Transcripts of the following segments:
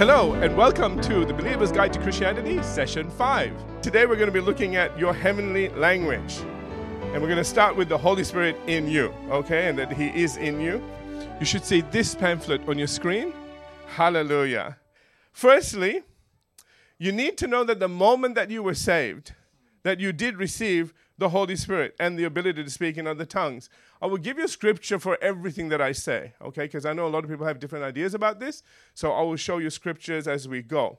Hello and welcome to The Believer's Guide to Christianity, Session 5. Today we're going to be looking at your heavenly language. And we're going to start with the Holy Spirit in you, okay? And that He is in you. You should see this pamphlet on your screen. Hallelujah. Firstly, you need to know that the moment that you were saved, that you did receive the Holy Spirit and the ability to speak in other tongues. I will give you scripture for everything that I say, okay? Because I know a lot of people have different ideas about this, so I will show you scriptures as we go.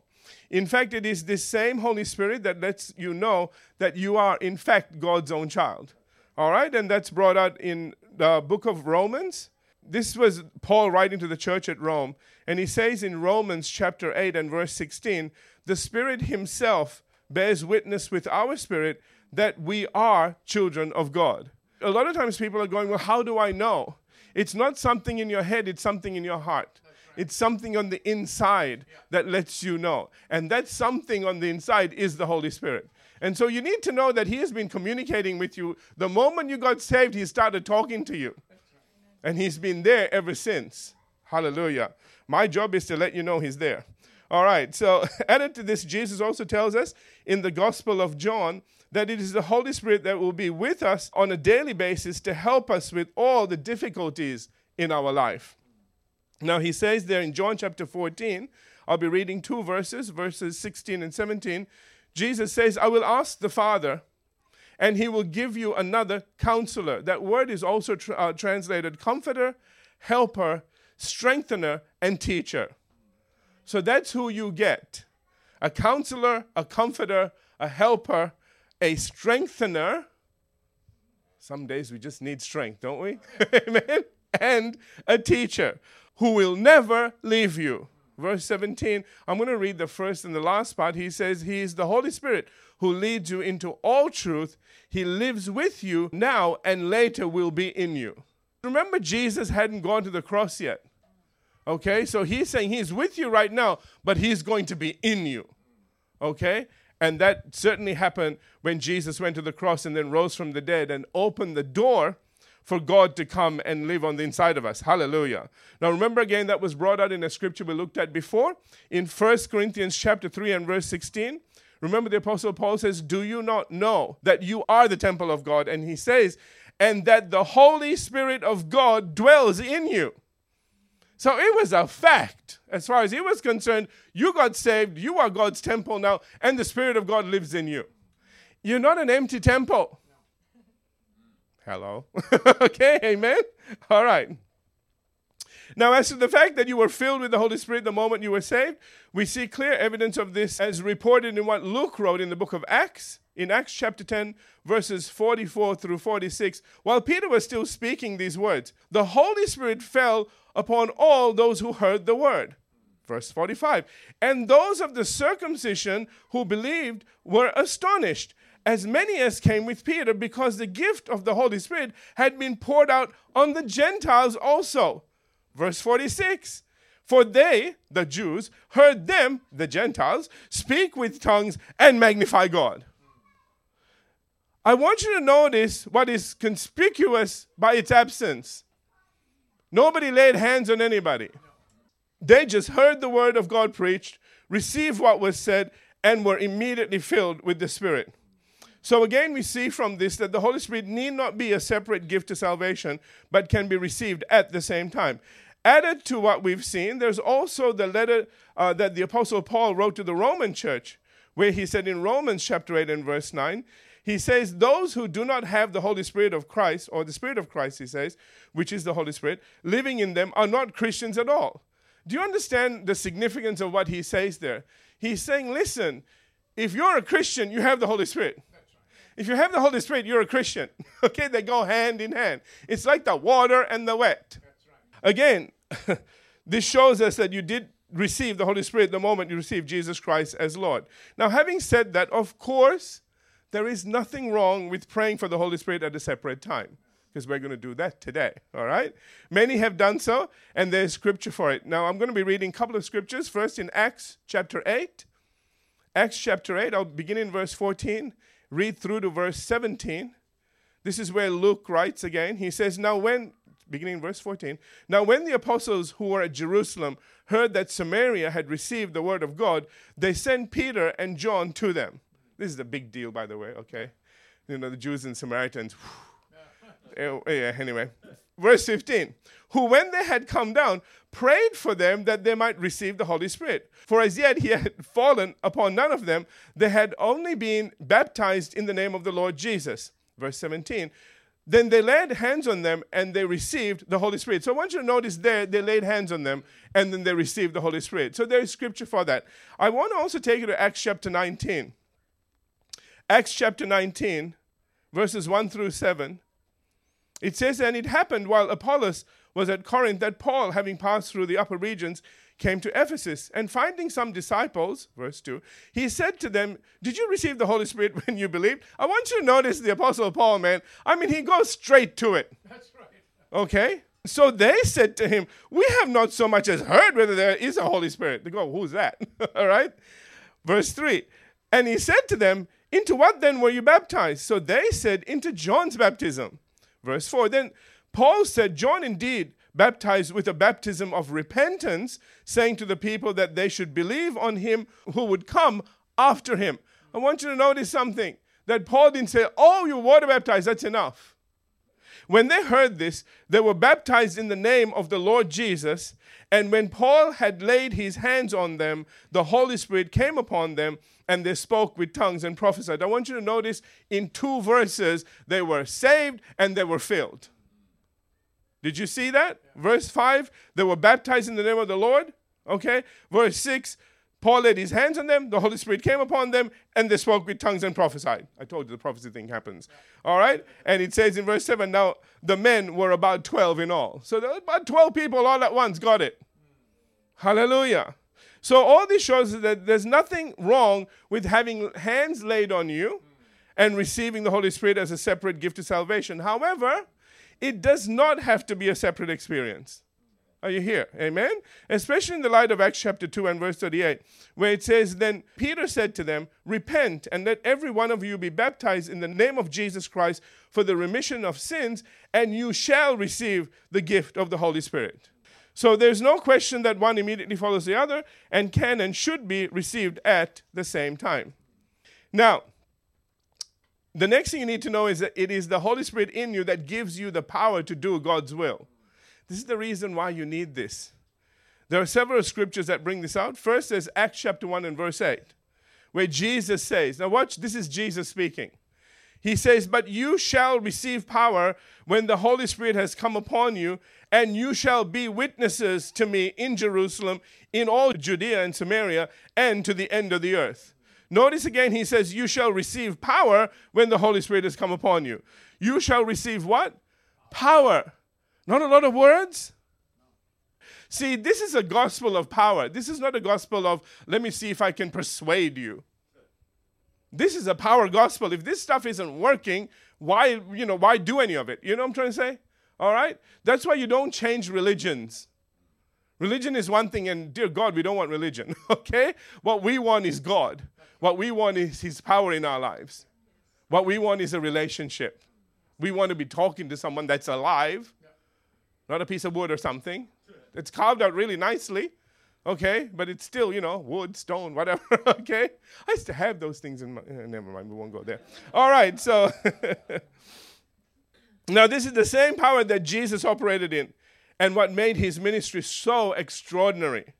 In fact, it is this same Holy Spirit that lets you know that you are, in fact, God's own child, all right? And that's brought out in the book of Romans. This was Paul writing to the church at Rome, and he says in Romans chapter 8 and verse 16, the Spirit Himself bears witness with our spirit that we are children of God. A lot of times people are going, well, how do I know? It's not something in your head, it's something in your heart. Right. It's something on the inside that lets you know. And that something on the inside is the Holy Spirit. And so you need to know that He has been communicating with you. The moment you got saved, He started talking to you. Right. And He's been there ever since. Hallelujah. My job is to let you know He's there. All right, so added to this, Jesus also tells us in the Gospel of John that it is the Holy Spirit that will be with us on a daily basis to help us with all the difficulties in our life. Now, He says there in John chapter 14, I'll be reading two verses, verses 16 and 17. Jesus says, I will ask the Father, and He will give you another counselor. That word is also translated comforter, helper, strengthener, and teacher. So that's who you get, a counselor, a comforter, a helper, a strengthener. Some days we just need strength, don't we? Amen. And a teacher who will never leave you. Verse 17, I'm going to read the first and the last part. He says, He is the Holy Spirit who leads you into all truth. He lives with you now and later will be in you. Remember, Jesus hadn't gone to the cross yet. Okay, so He's saying He's with you right now, but He's going to be in you. Okay, and that certainly happened when Jesus went to the cross and then rose from the dead and opened the door for God to come and live on the inside of us. Hallelujah. Now remember again, that was brought out in a scripture we looked at before in 1 Corinthians chapter 3 and verse 16. Remember the Apostle Paul says, do you not know that you are the temple of God? And he says, and that the Holy Spirit of God dwells in you. So it was a fact. As far as he was concerned, you got saved, you are God's temple now, and the Spirit of God lives in you. You're not an empty temple. No. Hello. Okay, amen? All right. Now, as to the fact that you were filled with the Holy Spirit the moment you were saved, we see clear evidence of this as reported in what Luke wrote in the book of Acts, in Acts chapter 10, verses 44 through 46. While Peter was still speaking these words, the Holy Spirit fell upon all those who heard the word. Verse 45, and those of the circumcision who believed were astonished, as many as came with Peter, because the gift of the Holy Spirit had been poured out on the Gentiles also. Verse 46, for they, the Jews, heard them, the Gentiles, speak with tongues and magnify God. I want you to notice what is conspicuous by its absence. Nobody laid hands on anybody. They just heard the word of God preached, received what was said, and were immediately filled with the Spirit. So again, we see from this that the Holy Spirit need not be a separate gift to salvation, but can be received at the same time. Added to what we've seen, there's also the letter that the Apostle Paul wrote to the Roman church, where he said in Romans chapter 8 and verse 9, he says, those who do not have the Holy Spirit of Christ, or the Spirit of Christ, he says, which is the Holy Spirit, living in them are not Christians at all. Do you understand the significance of what he says there? He's saying, listen, if you're a Christian, you have the Holy Spirit. If you have the Holy Spirit, you're a Christian. Okay, they go hand in hand. It's like the water and the wet. Again, this shows us that you did receive the Holy Spirit the moment you received Jesus Christ as Lord. Now, having said that, of course, there is nothing wrong with praying for the Holy Spirit at a separate time, because we're going to do that today, all right? Many have done so, and there's scripture for it. Now, I'm going to be reading a couple of scriptures. First, in Acts chapter 8. Acts chapter 8, I'll begin in verse 14, read through to verse 17. This is where Luke writes again. He says, now when beginning in verse 14. Now when the apostles who were at Jerusalem heard that Samaria had received the word of God, they sent Peter and John to them. This is a big deal, by the way, okay? You know, the Jews and Samaritans. Anyway. Verse 15, who when they had come down, prayed for them that they might receive the Holy Spirit. For as yet he had fallen upon none of them. They had only been baptized in the name of the Lord Jesus. Verse 17, then they laid hands on them and they received the Holy Spirit. So I want you to notice there, they laid hands on them and then they received the Holy Spirit. So there is scripture for that. I want to also take you to Acts chapter 19. Acts chapter 19, verses 1 through 7. It says, and it happened while Apollos was at Corinth that Paul, having passed through the upper regions, came to Ephesus. And finding some disciples, verse 2, he said to them, did you receive the Holy Spirit when you believed? I want you to notice the Apostle Paul, man. I mean, he goes straight to it. That's right. Okay? So they said to him, we have not so much as heard whether there is a Holy Spirit. They go, who's that? All right? Verse 3, and he said to them, into what then were you baptized? So they said, into John's baptism. Verse 4, then Paul said, John indeed baptized with a baptism of repentance, saying to the people that they should believe on him who would come after him. I want you to notice something, that Paul didn't say, oh, you're water baptized, that's enough. When they heard this, they were baptized in the name of the Lord Jesus, and when Paul had laid his hands on them, the Holy Spirit came upon them, and they spoke with tongues and prophesied. I want you to notice in two verses, they were saved and they were filled. Did you see that? Yeah. Verse 5, they were baptized in the name of the Lord. Okay. Verse 6, Paul laid his hands on them, the Holy Spirit came upon them, and they spoke with tongues and prophesied. I told you the prophecy thing happens. All right? And it says in verse 7, now the men were about 12 in all. So there were about 12 people all at once got it. Hallelujah. So all this shows that there's nothing wrong with having hands laid on you and receiving the Holy Spirit as a separate gift to salvation. However, it does not have to be a separate experience. Are you here? Amen? Especially in the light of Acts chapter 2 and verse 38, where it says, then Peter said to them, repent and let every one of you be baptized in the name of Jesus Christ for the remission of sins, and you shall receive the gift of the Holy Spirit. So there's no question that one immediately follows the other and can and should be received at the same time. Now, the next thing you need to know is that it is the Holy Spirit in you that gives you the power to do God's will. This is the reason why you need this. There are several scriptures that bring this out. First, there's Acts chapter 1 and verse 8, where Jesus says, now watch, this is Jesus speaking. He says, but you shall receive power when the Holy Spirit has come upon you, and you shall be witnesses to me in Jerusalem, in all Judea and Samaria, and to the end of the earth. Notice again, he says, you shall receive power when the Holy Spirit has come upon you. You shall receive what? Power. Not a lot of words? See, this is a gospel of power. This is not a gospel of, let me see if I can persuade you. This is a power gospel. If this stuff isn't working, why do any of it? You know what I'm trying to say? All right? That's why you don't change religions. Religion is one thing, and dear God, we don't want religion, okay? What we want is God. What we want is His power in our lives. What we want is a relationship. We want to be talking to someone that's alive, not a piece of wood or something. It's carved out really nicely, okay? But it's still, wood, stone, whatever, okay? I used to have those things in my... Never mind, we won't go there. All right, so... Now, this is the same power that Jesus operated in and what made His ministry so extraordinary.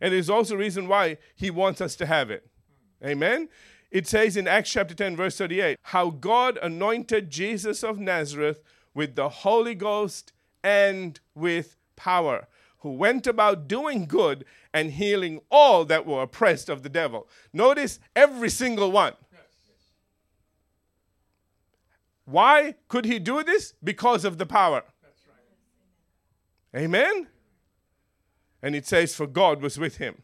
And it's also the reason why He wants us to have it. Amen? It says in Acts chapter 10, verse 38, how God anointed Jesus of Nazareth with the Holy Ghost and with power, who went about doing good and healing all that were oppressed of the devil. Notice every single one. Why could He do this? Because of the power. That's right. Amen? And it says, for God was with Him.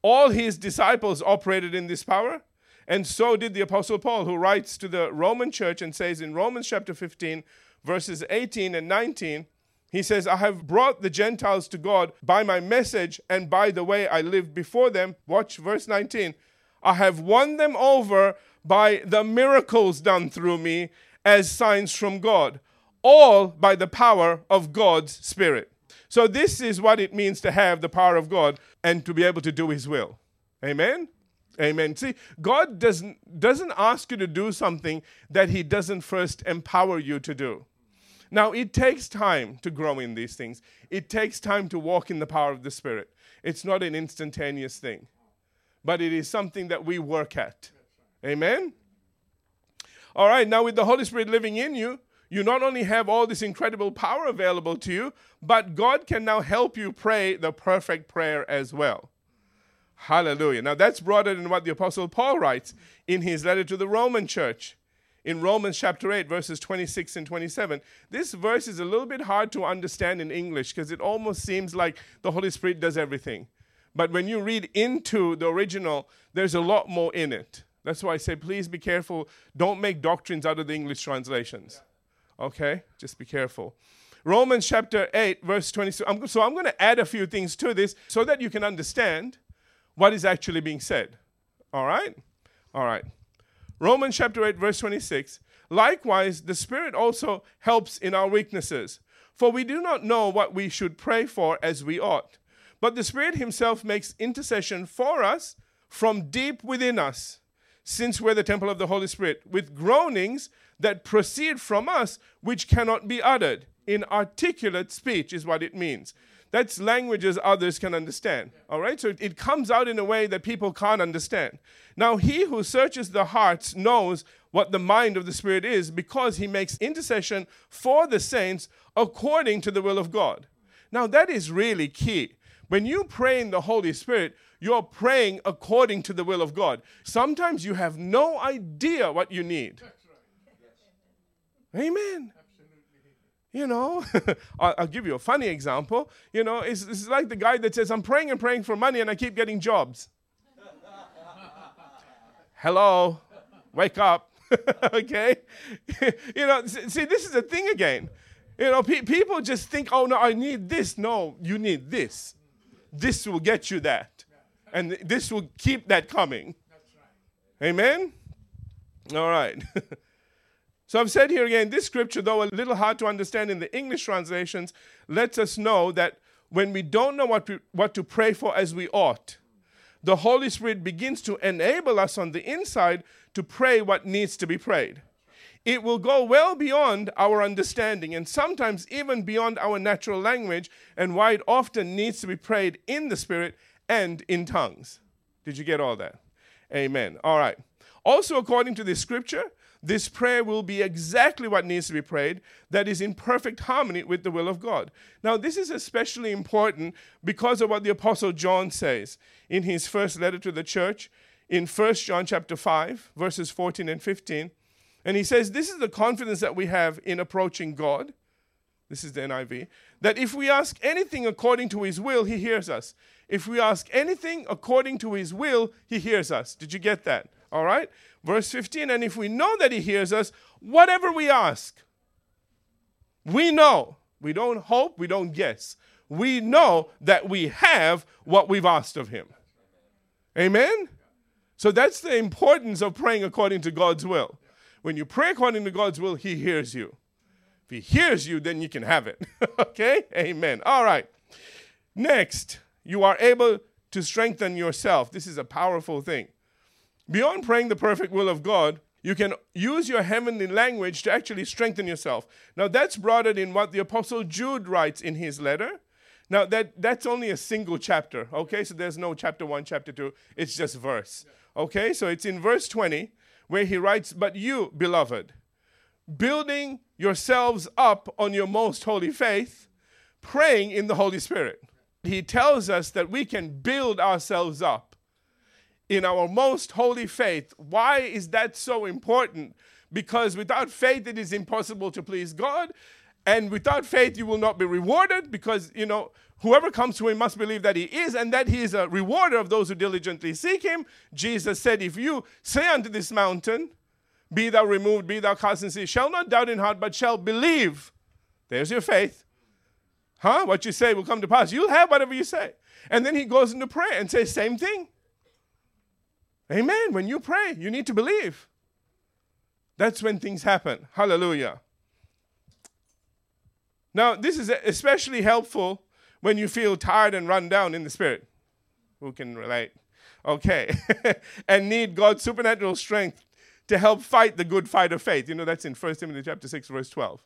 All His disciples operated in this power, and so did the Apostle Paul, who writes to the Roman church and says in Romans chapter 15, verses 18 and 19, he says, I have brought the Gentiles to God by my message and by the way I lived before them. Watch verse 19. I have won them over by the miracles done through me as signs from God. all by the power of God's Spirit. So this is what it means to have the power of God and to be able to do His will. Amen? Amen. See, God doesn't ask you to do something that He doesn't first empower you to do. Now, it takes time to grow in these things. It takes time to walk in the power of the Spirit. It's not an instantaneous thing, but it is something that we work at. Amen? All right, now with the Holy Spirit living in you, you not only have all this incredible power available to you, but God can now help you pray the perfect prayer as well. Hallelujah. Now that's broader than what the Apostle Paul writes in his letter to the Roman church. In Romans chapter 8, verses 26 and 27. This verse is a little bit hard to understand in English because it almost seems like the Holy Spirit does everything. But when you read into the original, there's a lot more in it. That's why I say, please be careful. Don't make doctrines out of the English translations. Okay? Just be careful. Romans chapter 8, verse 26. So I'm going to add a few things to this so that you can understand what is actually being said. All right? All right. Romans chapter 8, verse 26. Likewise, the Spirit also helps in our weaknesses, for we do not know what we should pray for as we ought. But the Spirit Himself makes intercession for us from deep within us, since we're the temple of the Holy Spirit, with groanings that proceed from us, which cannot be uttered. Inarticulate speech is what it means. That's languages others can understand, all right? So it comes out in a way that people can't understand. Now, He who searches the hearts knows what the mind of the Spirit is, because He makes intercession for the saints according to the will of God. Now, that is really key. When you pray in the Holy Spirit, you're praying according to the will of God. Sometimes you have no idea what you need. Amen. You know, I'll give you a funny example. You know, it's like the guy that says, I'm praying and praying for money and I keep getting jobs. Hello, wake up, okay? You know, see, this is the thing again. You know, people just think, oh, no, I need this. No, you need this. This will get you that. And this will keep that coming. Amen? All right. So I've said here again, this scripture, though a little hard to understand in the English translations, lets us know that when we don't know what to pray for as we ought, the Holy Spirit begins to enable us on the inside to pray what needs to be prayed. It will go well beyond our understanding and sometimes even beyond our natural language, and why it often needs to be prayed in the Spirit and in tongues. Did you get all that? Amen. All right. Also, according to this scripture, this prayer will be exactly what needs to be prayed, that is in perfect harmony with the will of God. Now, this is especially important because of what the Apostle John says in his first letter to the church in 1 John chapter 5, verses 14 and 15. And he says, this is the confidence that we have in approaching God. This is the NIV. That if we ask anything according to His will, He hears us. If we ask anything according to His will, He hears us. Did you get that? All right? Verse 15, and if we know that He hears us, whatever we ask, we know. We don't hope, we don't guess. We know that we have what we've asked of Him. Amen? So that's the importance of praying according to God's will. When you pray according to God's will, He hears you. If He hears you, then you can have it. Okay? Amen. All right. Next, you are able to strengthen yourself. This is a powerful thing. Beyond praying the perfect will of God, you can use your heavenly language to actually strengthen yourself. Now, that's broader in what the Apostle Jude writes in his letter. Now, that's only a single chapter, okay? So there's no chapter 1, chapter 2. It's just verse, okay? So it's in verse 20 where he writes, but you, beloved, building yourselves up on your most holy faith, praying in the Holy Spirit. He tells us that we can build ourselves up in our most holy faith. Why is that so important? Because without faith, it is impossible to please God. And without faith, you will not be rewarded, because, you know, whoever comes to Him must believe that He is, and that He is a rewarder of those who diligently seek Him. Jesus said, if you say unto this mountain, be thou removed, be thou cast into the sea, shall not doubt in heart, but shall believe. There's your faith. What you say will come to pass. You'll have whatever you say. And then he goes into prayer and says, same thing. Amen. When you pray, you need to believe. That's when things happen. Hallelujah. Now, this is especially helpful when you feel tired and run down in the spirit. Who can relate? Okay. And need God's supernatural strength to help fight the good fight of faith. You know, that's in 1 Timothy chapter 6, verse 12.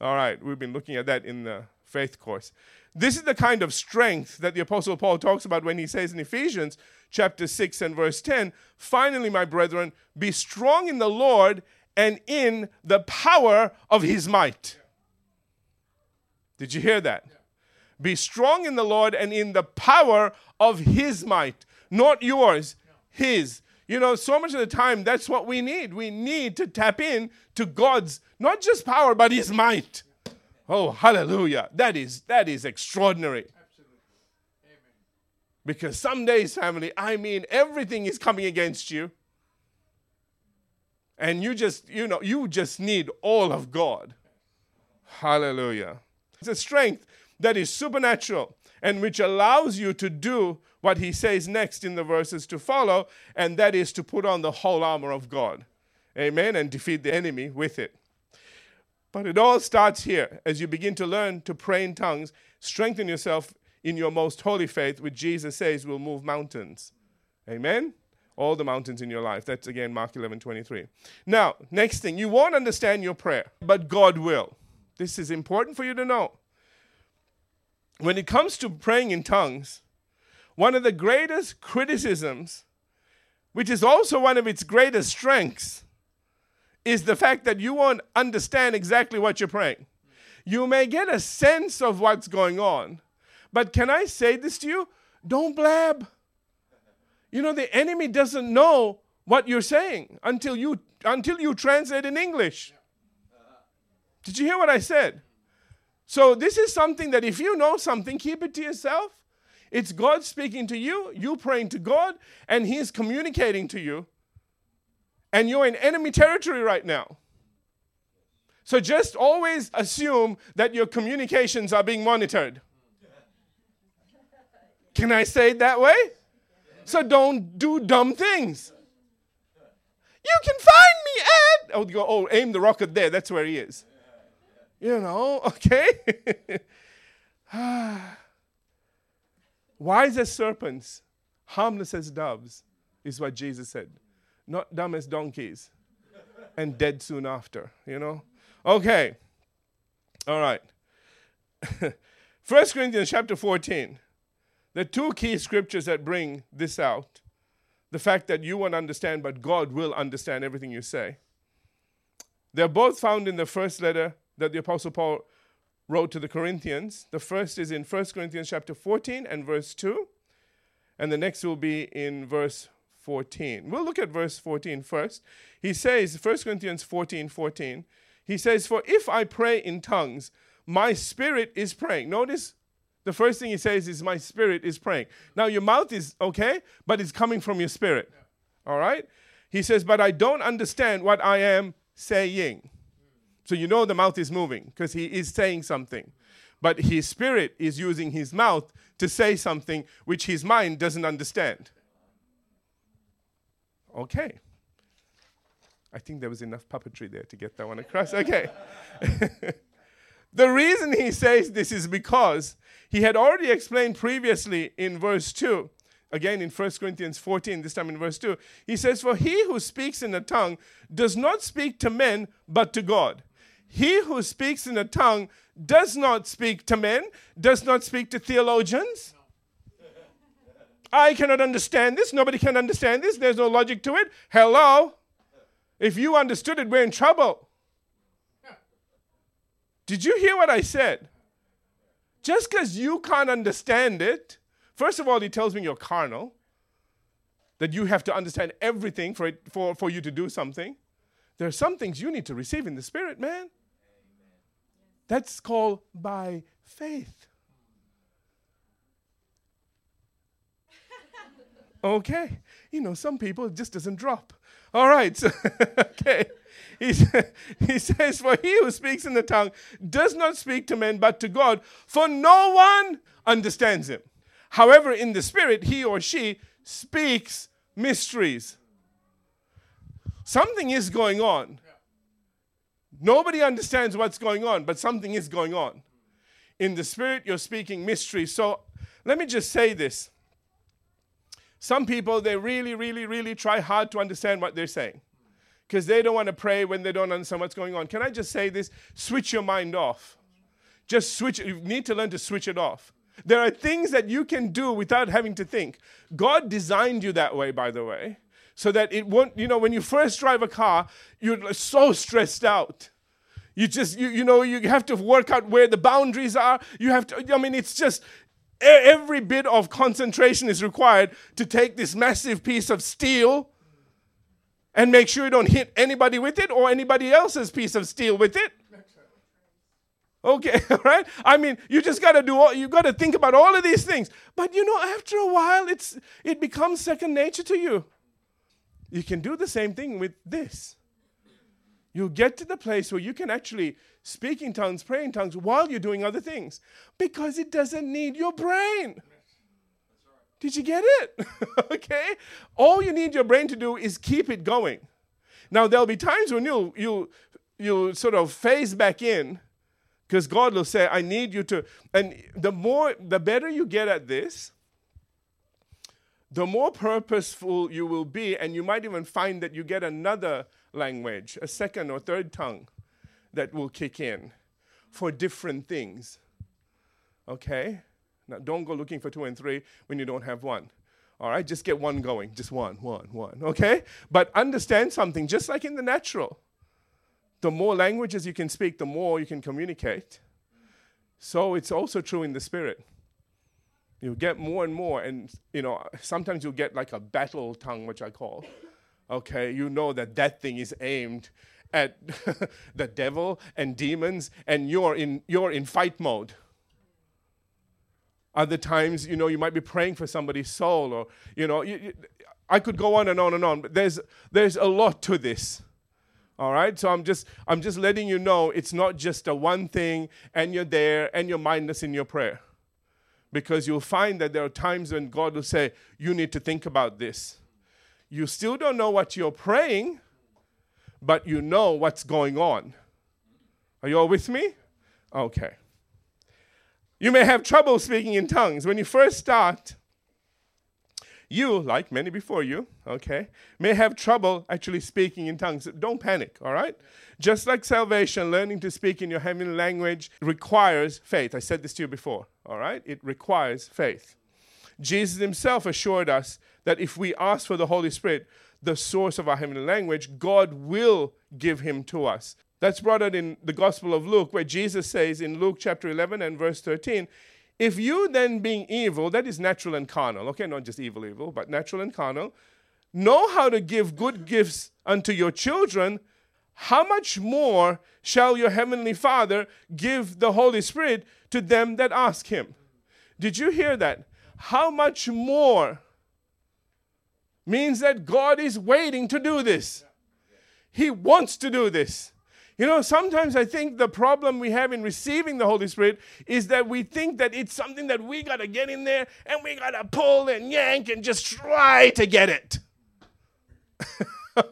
All right, we've been looking at that in the faith course. This is the kind of strength that the Apostle Paul talks about when he says in Ephesians chapter 6 and verse 10, "Finally, my brethren, be strong in the Lord and in the power of his might." Did you hear that? Yeah. Be strong in the Lord and in the power of his might. Not yours, no. His. You know, so much of the time, that's what we need. We need to tap in to God's, not just power, but his might. Oh, hallelujah. That is extraordinary. Absolutely. Amen. Because some days, family, I mean, everything is coming against you. And you just need all of God. Hallelujah. It's a strength that is supernatural and which allows you to do what he says next in the verses to follow, and that is to put on the whole armor of God. Amen. And defeat the enemy with it. But it all starts here. As you begin to learn to pray in tongues, strengthen yourself in your most holy faith, which Jesus says will move mountains. Amen? All the mountains in your life. That's, again, Mark 11:23. Now, next thing. You won't understand your prayer, but God will. This is important for you to know. When it comes to praying in tongues, one of the greatest criticisms, which is also one of its greatest strengths, is the fact that you won't understand exactly what you're praying. You may get a sense of what's going on, but can I say this to you? Don't blab. You know, the enemy doesn't know what you're saying until you translate in English. Did you hear what I said? So this is something that if you know something, keep it to yourself. It's God speaking to you, you praying to God, and he's communicating to you. And you're in enemy territory right now. So just always assume that your communications are being monitored. Can I say it that way? So don't do dumb things. You can find me at... I would go, oh, aim the rocket there. That's where he is. You know, okay. Wise as serpents, harmless as doves, is what Jesus said. Not dumb as donkeys, and dead soon after, you know? Okay. All right. 1 Corinthians chapter 14. The two key scriptures that bring this out, the fact that you won't understand, but God will understand everything you say. They're both found in the first letter that the Apostle Paul wrote to the Corinthians. The first is in 1 Corinthians chapter 14 and verse 2, and the next will be in verse 14. We'll look at verse 14 first. He says, 1 Corinthians 14:14, he says, "For if I pray in tongues, my spirit is praying." Notice the first thing he says is, "My spirit is praying." Now your mouth is okay, but it's coming from your spirit. All right? He says, "But I don't understand what I am saying." So you know the mouth is moving because he is saying something. But his spirit is using his mouth to say something which his mind doesn't understand. Okay. I think there was enough puppetry there to get that one across. Okay. The reason he says this is because he had already explained previously in verse 2, again in 1 Corinthians 14, this time in verse 2, he says, "For he who speaks in a tongue does not speak to men, but to God. He who speaks in a tongue does not speak to men, does not speak to theologians." I cannot understand this. Nobody can understand this. There's no logic to it. Hello. If you understood it, we're in trouble. Did you hear what I said? Just because you can't understand it, first of all, he tells me you're carnal, that you have to understand everything for you to do something. There are some things you need to receive in the Spirit, man. That's called by faith. Okay. You know, some people, it just doesn't drop. All right. So, okay. He says, "For he who speaks in the tongue does not speak to men but to God, for no one understands him. However, in the Spirit, he or she speaks mysteries." Something is going on. Nobody understands what's going on, but something is going on. In the Spirit, you're speaking mystery. So let me just say this. Some people, they really try hard to understand what they're saying because they don't want to pray when they don't understand what's going on. Can I just say this? Switch your mind off. Just switch. You need to learn to switch it off. There are things that you can do without having to think. God designed you that way, by the way, so that it won't, you know, when you first drive a car, you're so stressed out. You just, you have to work out where the boundaries are. You have to, I mean, it's just every bit of concentration is required to take this massive piece of steel and make sure you don't hit anybody with it or anybody else's piece of steel with it. Okay, right? I mean, you just got to you got to think about all of these things. But you know, after a while, it becomes second nature to you. You can do the same thing with this. You'll get to the place where you can actually speak in tongues, pray in tongues while you're doing other things because it doesn't need your brain. Did you get it? Okay? All you need your brain to do is keep it going. Now, there'll be times when you'll sort of phase back in because God will say, I need you to. And the better you get at this, the more purposeful you will be, and you might even find that you get another language, a second or third tongue that will kick in for different things. Okay? Now, don't go looking for 2 and 3 when you don't have one. All right? Just get one going. Just one. Okay? But understand something, just like in the natural. The more languages you can speak, the more you can communicate. So it's also true in the Spirit. You'll get more and more, and you know, sometimes you'll get like a battle tongue, which I call. Okay, you know that thing is aimed at the devil and demons, and you're in fight mode. Other times, you know, you might be praying for somebody's soul, or you know, I could go on and on and on. But there's a lot to this. All right, so I'm just letting you know it's not just a one thing, and you're there, and you're mindless in your prayer. Because you'll find that there are times when God will say, you need to think about this. You still don't know what you're praying, but you know what's going on. Are you all with me? Okay. You may have trouble speaking in tongues. When you first start, you, like many before you, okay, may have trouble actually speaking in tongues. Don't panic, all right? Just like salvation, learning to speak in your heavenly language requires faith. I said this to you before, all right? It requires faith. Jesus himself assured us that if we ask for the Holy Spirit, the source of our heavenly language, God will give him to us. That's brought out in the Gospel of Luke, where Jesus says in Luke chapter 11 and verse 13, if you then being evil, that is natural and carnal, okay, not just evil, but natural and carnal, know how to give good gifts unto your children, how much more shall your heavenly Father give the Holy Spirit to them that ask him? Did you hear that? How much more means that God is waiting to do this. He wants to do this. You know, sometimes I think the problem we have in receiving the Holy Spirit is that we think that it's something that we got to get in there and we got to pull and yank and just try to get it.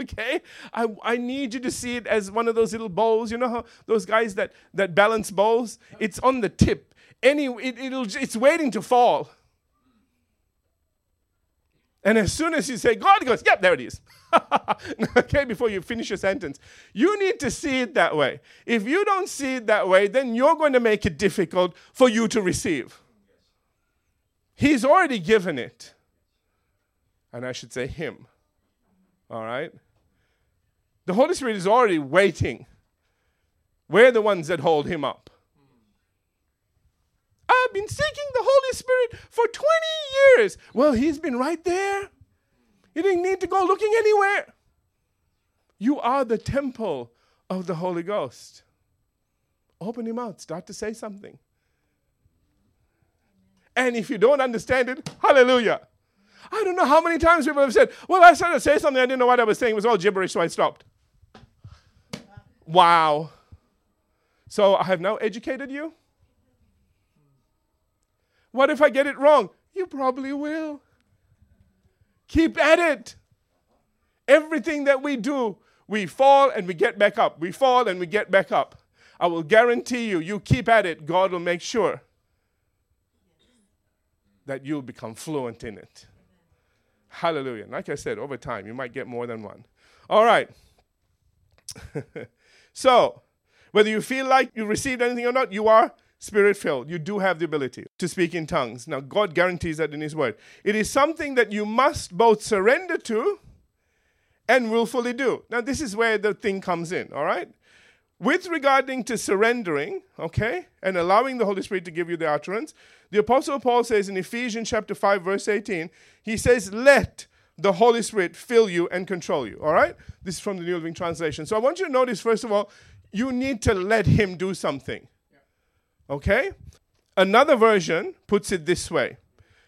Okay? I need you to see it as one of those little bowls. You know how those guys that balance bowls? It's on the tip. It's waiting to fall. And as soon as you say, God, he goes, yep, there it is. Okay, before you finish your sentence. You need to see it that way. If you don't see it that way, then you're going to make it difficult for you to receive. He's already given it. And I should say him. All right? The Holy Spirit is already waiting. We're the ones that hold him up. I've been seeking the Holy Spirit for 20 years. Well, he's been right there. You didn't need to go looking anywhere. You are the temple of the Holy Ghost. Open him out. Start to say something. And if you don't understand it, hallelujah. I don't know how many times people have said, well, I started to say something. I didn't know what I was saying. It was all gibberish, so I stopped. Wow. So I have now educated you. What if I get it wrong? You probably will. Keep at it. Everything that we do, we fall and we get back up. We fall and we get back up. I will guarantee you, you keep at it, God will make sure that you'll become fluent in it. Hallelujah. Like I said, over time, you might get more than one. All right. So, whether you feel like you received anything or not, you are Spirit-filled. You do have the ability to speak in tongues. Now, God guarantees that in His Word. It is something that you must both surrender to and willfully do. Now, this is where the thing comes in, all right? With regarding to surrendering, okay, and allowing the Holy Spirit to give you the utterance, the Apostle Paul says in Ephesians chapter 5, verse 18, he says, let the Holy Spirit fill you and control you, all right? This is from the New Living Translation. So I want you to notice, first of all, you need to let Him do something. Okay? Another version puts it this way.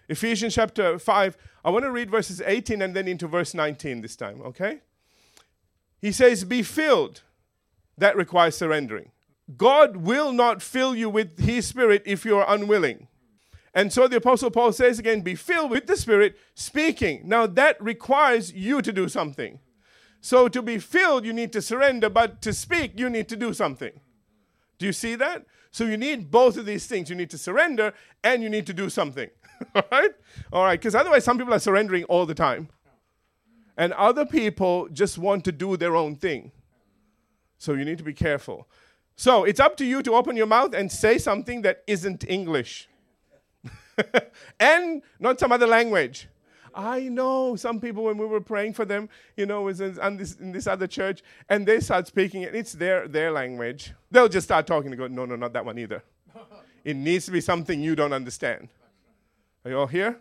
Ephesians chapter 5, I want to read verses 18 and then into verse 19 this time, okay? He says, be filled. That requires surrendering. God will not fill you with His Spirit if you are unwilling. And so the Apostle Paul says again, be filled with the Spirit, speaking. Now that requires you to do something. So to be filled, you need to surrender, but to speak, you need to do something. Do you see that? So you need both of these things. You need to surrender and you need to do something. All right? All right, because otherwise some people are surrendering all the time. And other people just want to do their own thing. So you need to be careful. So it's up to you to open your mouth and say something that isn't English. And not some other language. I know some people, when we were praying for them, you know, was in this other church, and they start speaking, and it's their language. They'll just start talking and go, no, not that one either. It needs to be something you don't understand. Are you all here?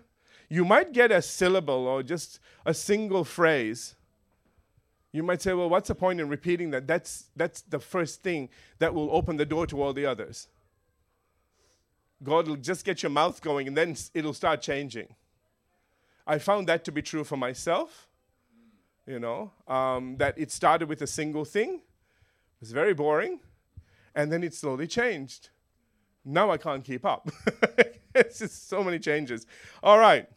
You might get a syllable or just a single phrase. You might say, well, what's the point in repeating that? That's the first thing that will open the door to all the others. God will just get your mouth going, and then it'll start changing. I found that to be true for myself, you know, that it started with a single thing. It was very boring, and then it slowly changed. Now I can't keep up. It's just so many changes. All right.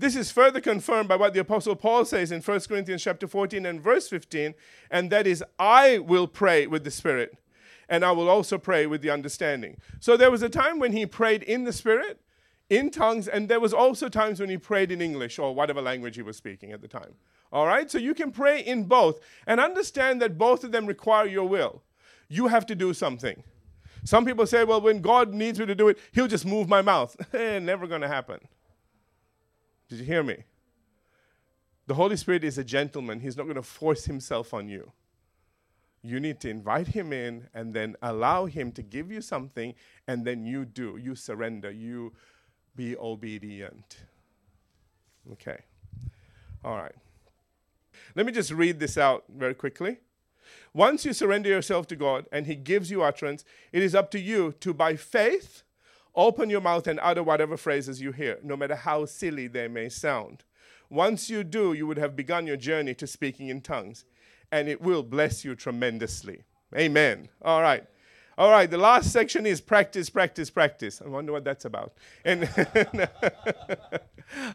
This is further confirmed by what the Apostle Paul says in 1 Corinthians chapter 14 and verse 15, and that is, I will pray with the Spirit, and I will also pray with the understanding. So there was a time when he prayed in the Spirit, in tongues, and there was also times when he prayed in English or whatever language he was speaking at the time. All right? So you can pray in both and understand that both of them require your will. You have to do something. Some people say, well, when God needs me to do it, He'll just move my mouth. Never going to happen. Did you hear me? The Holy Spirit is a gentleman. He's not going to force Himself on you. You need to invite Him in and then allow Him to give you something, and then you do. You surrender. You be obedient. Okay. All right. Let me just read this out very quickly. Once you surrender yourself to God and He gives you utterance, it is up to you to, by faith, open your mouth and utter whatever phrases you hear, no matter how silly they may sound. Once you do, you would have begun your journey to speaking in tongues, and it will bless you tremendously. Amen. All right. All right, the last section is practice, practice, practice. I wonder what that's about. And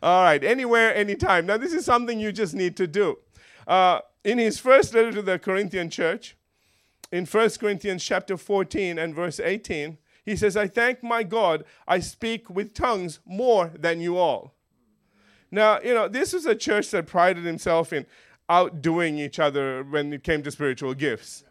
all right, anywhere, anytime. Now, this is something you just need to do. In his first letter to the Corinthian church, in 1 Corinthians chapter 14 and verse 18, he says, I thank my God, I speak with tongues more than you all. Now, you know, this was a church that prided himself in outdoing each other when it came to spiritual gifts.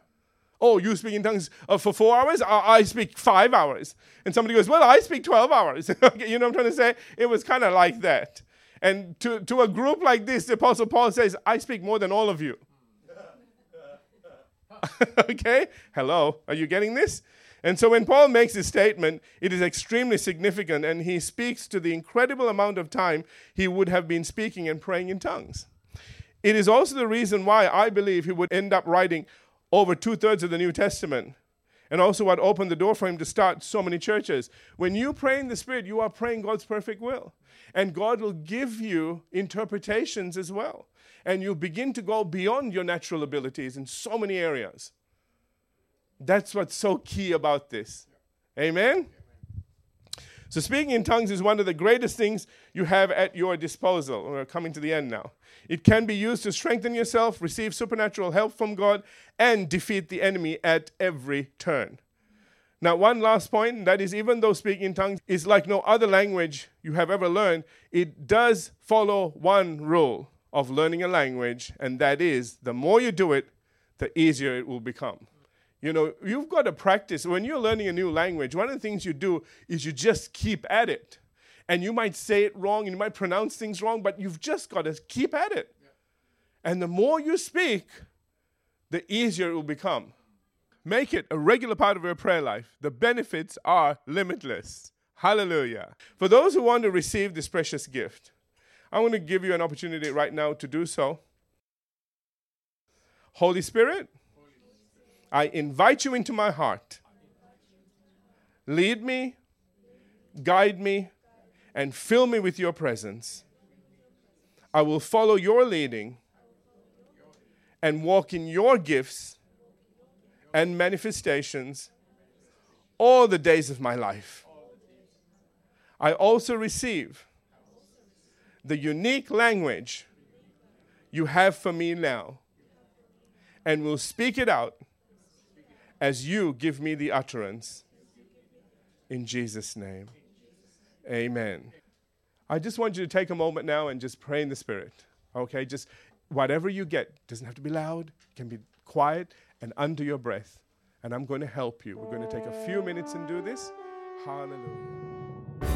Oh, you speak in tongues for 4 hours? I speak 5 hours. And somebody goes, well, I speak 12 hours. You know what I'm trying to say? It was kind of like that. And to a group like this, the Apostle Paul says, I speak more than all of you. Okay? Hello? Are you getting this? And so when Paul makes this statement, it is extremely significant, and he speaks to the incredible amount of time he would have been speaking and praying in tongues. It is also the reason why I believe he would end up writing over 2/3 of the New Testament, and also what opened the door for him to start so many churches. When you pray in the Spirit, you are praying God's perfect will, and God will give you interpretations as well, and you begin to go beyond your natural abilities in so many areas. That's what's so key about this. Amen? So speaking in tongues is one of the greatest things you have at your disposal. We're coming to the end now. It can be used to strengthen yourself, receive supernatural help from God, and defeat the enemy at every turn. Now, one last point, that is, even though speaking in tongues is like no other language you have ever learned, it does follow one rule of learning a language, and that is, the more you do it, the easier it will become. You know, you've got to practice. When you're learning a new language, one of the things you do is you just keep at it. And you might say it wrong, and you might pronounce things wrong, but you've just got to keep at it. Yeah. And the more you speak, the easier it will become. Make it a regular part of your prayer life. The benefits are limitless. Hallelujah. For those who want to receive this precious gift, I want to give you an opportunity right now to do so. Holy Spirit, I invite you into my heart. Lead me, guide me, and fill me with your presence. I will follow your leading and walk in your gifts and manifestations all the days of my life. I also receive the unique language you have for me now and will speak it out as you give me the utterance. In Jesus' name, amen. I just want you to take a moment now and just pray in the Spirit. Okay, just whatever you get, doesn't have to be loud, can be quiet, and under your breath, and I'm going to help you. We're going to take a few minutes and do this. Hallelujah.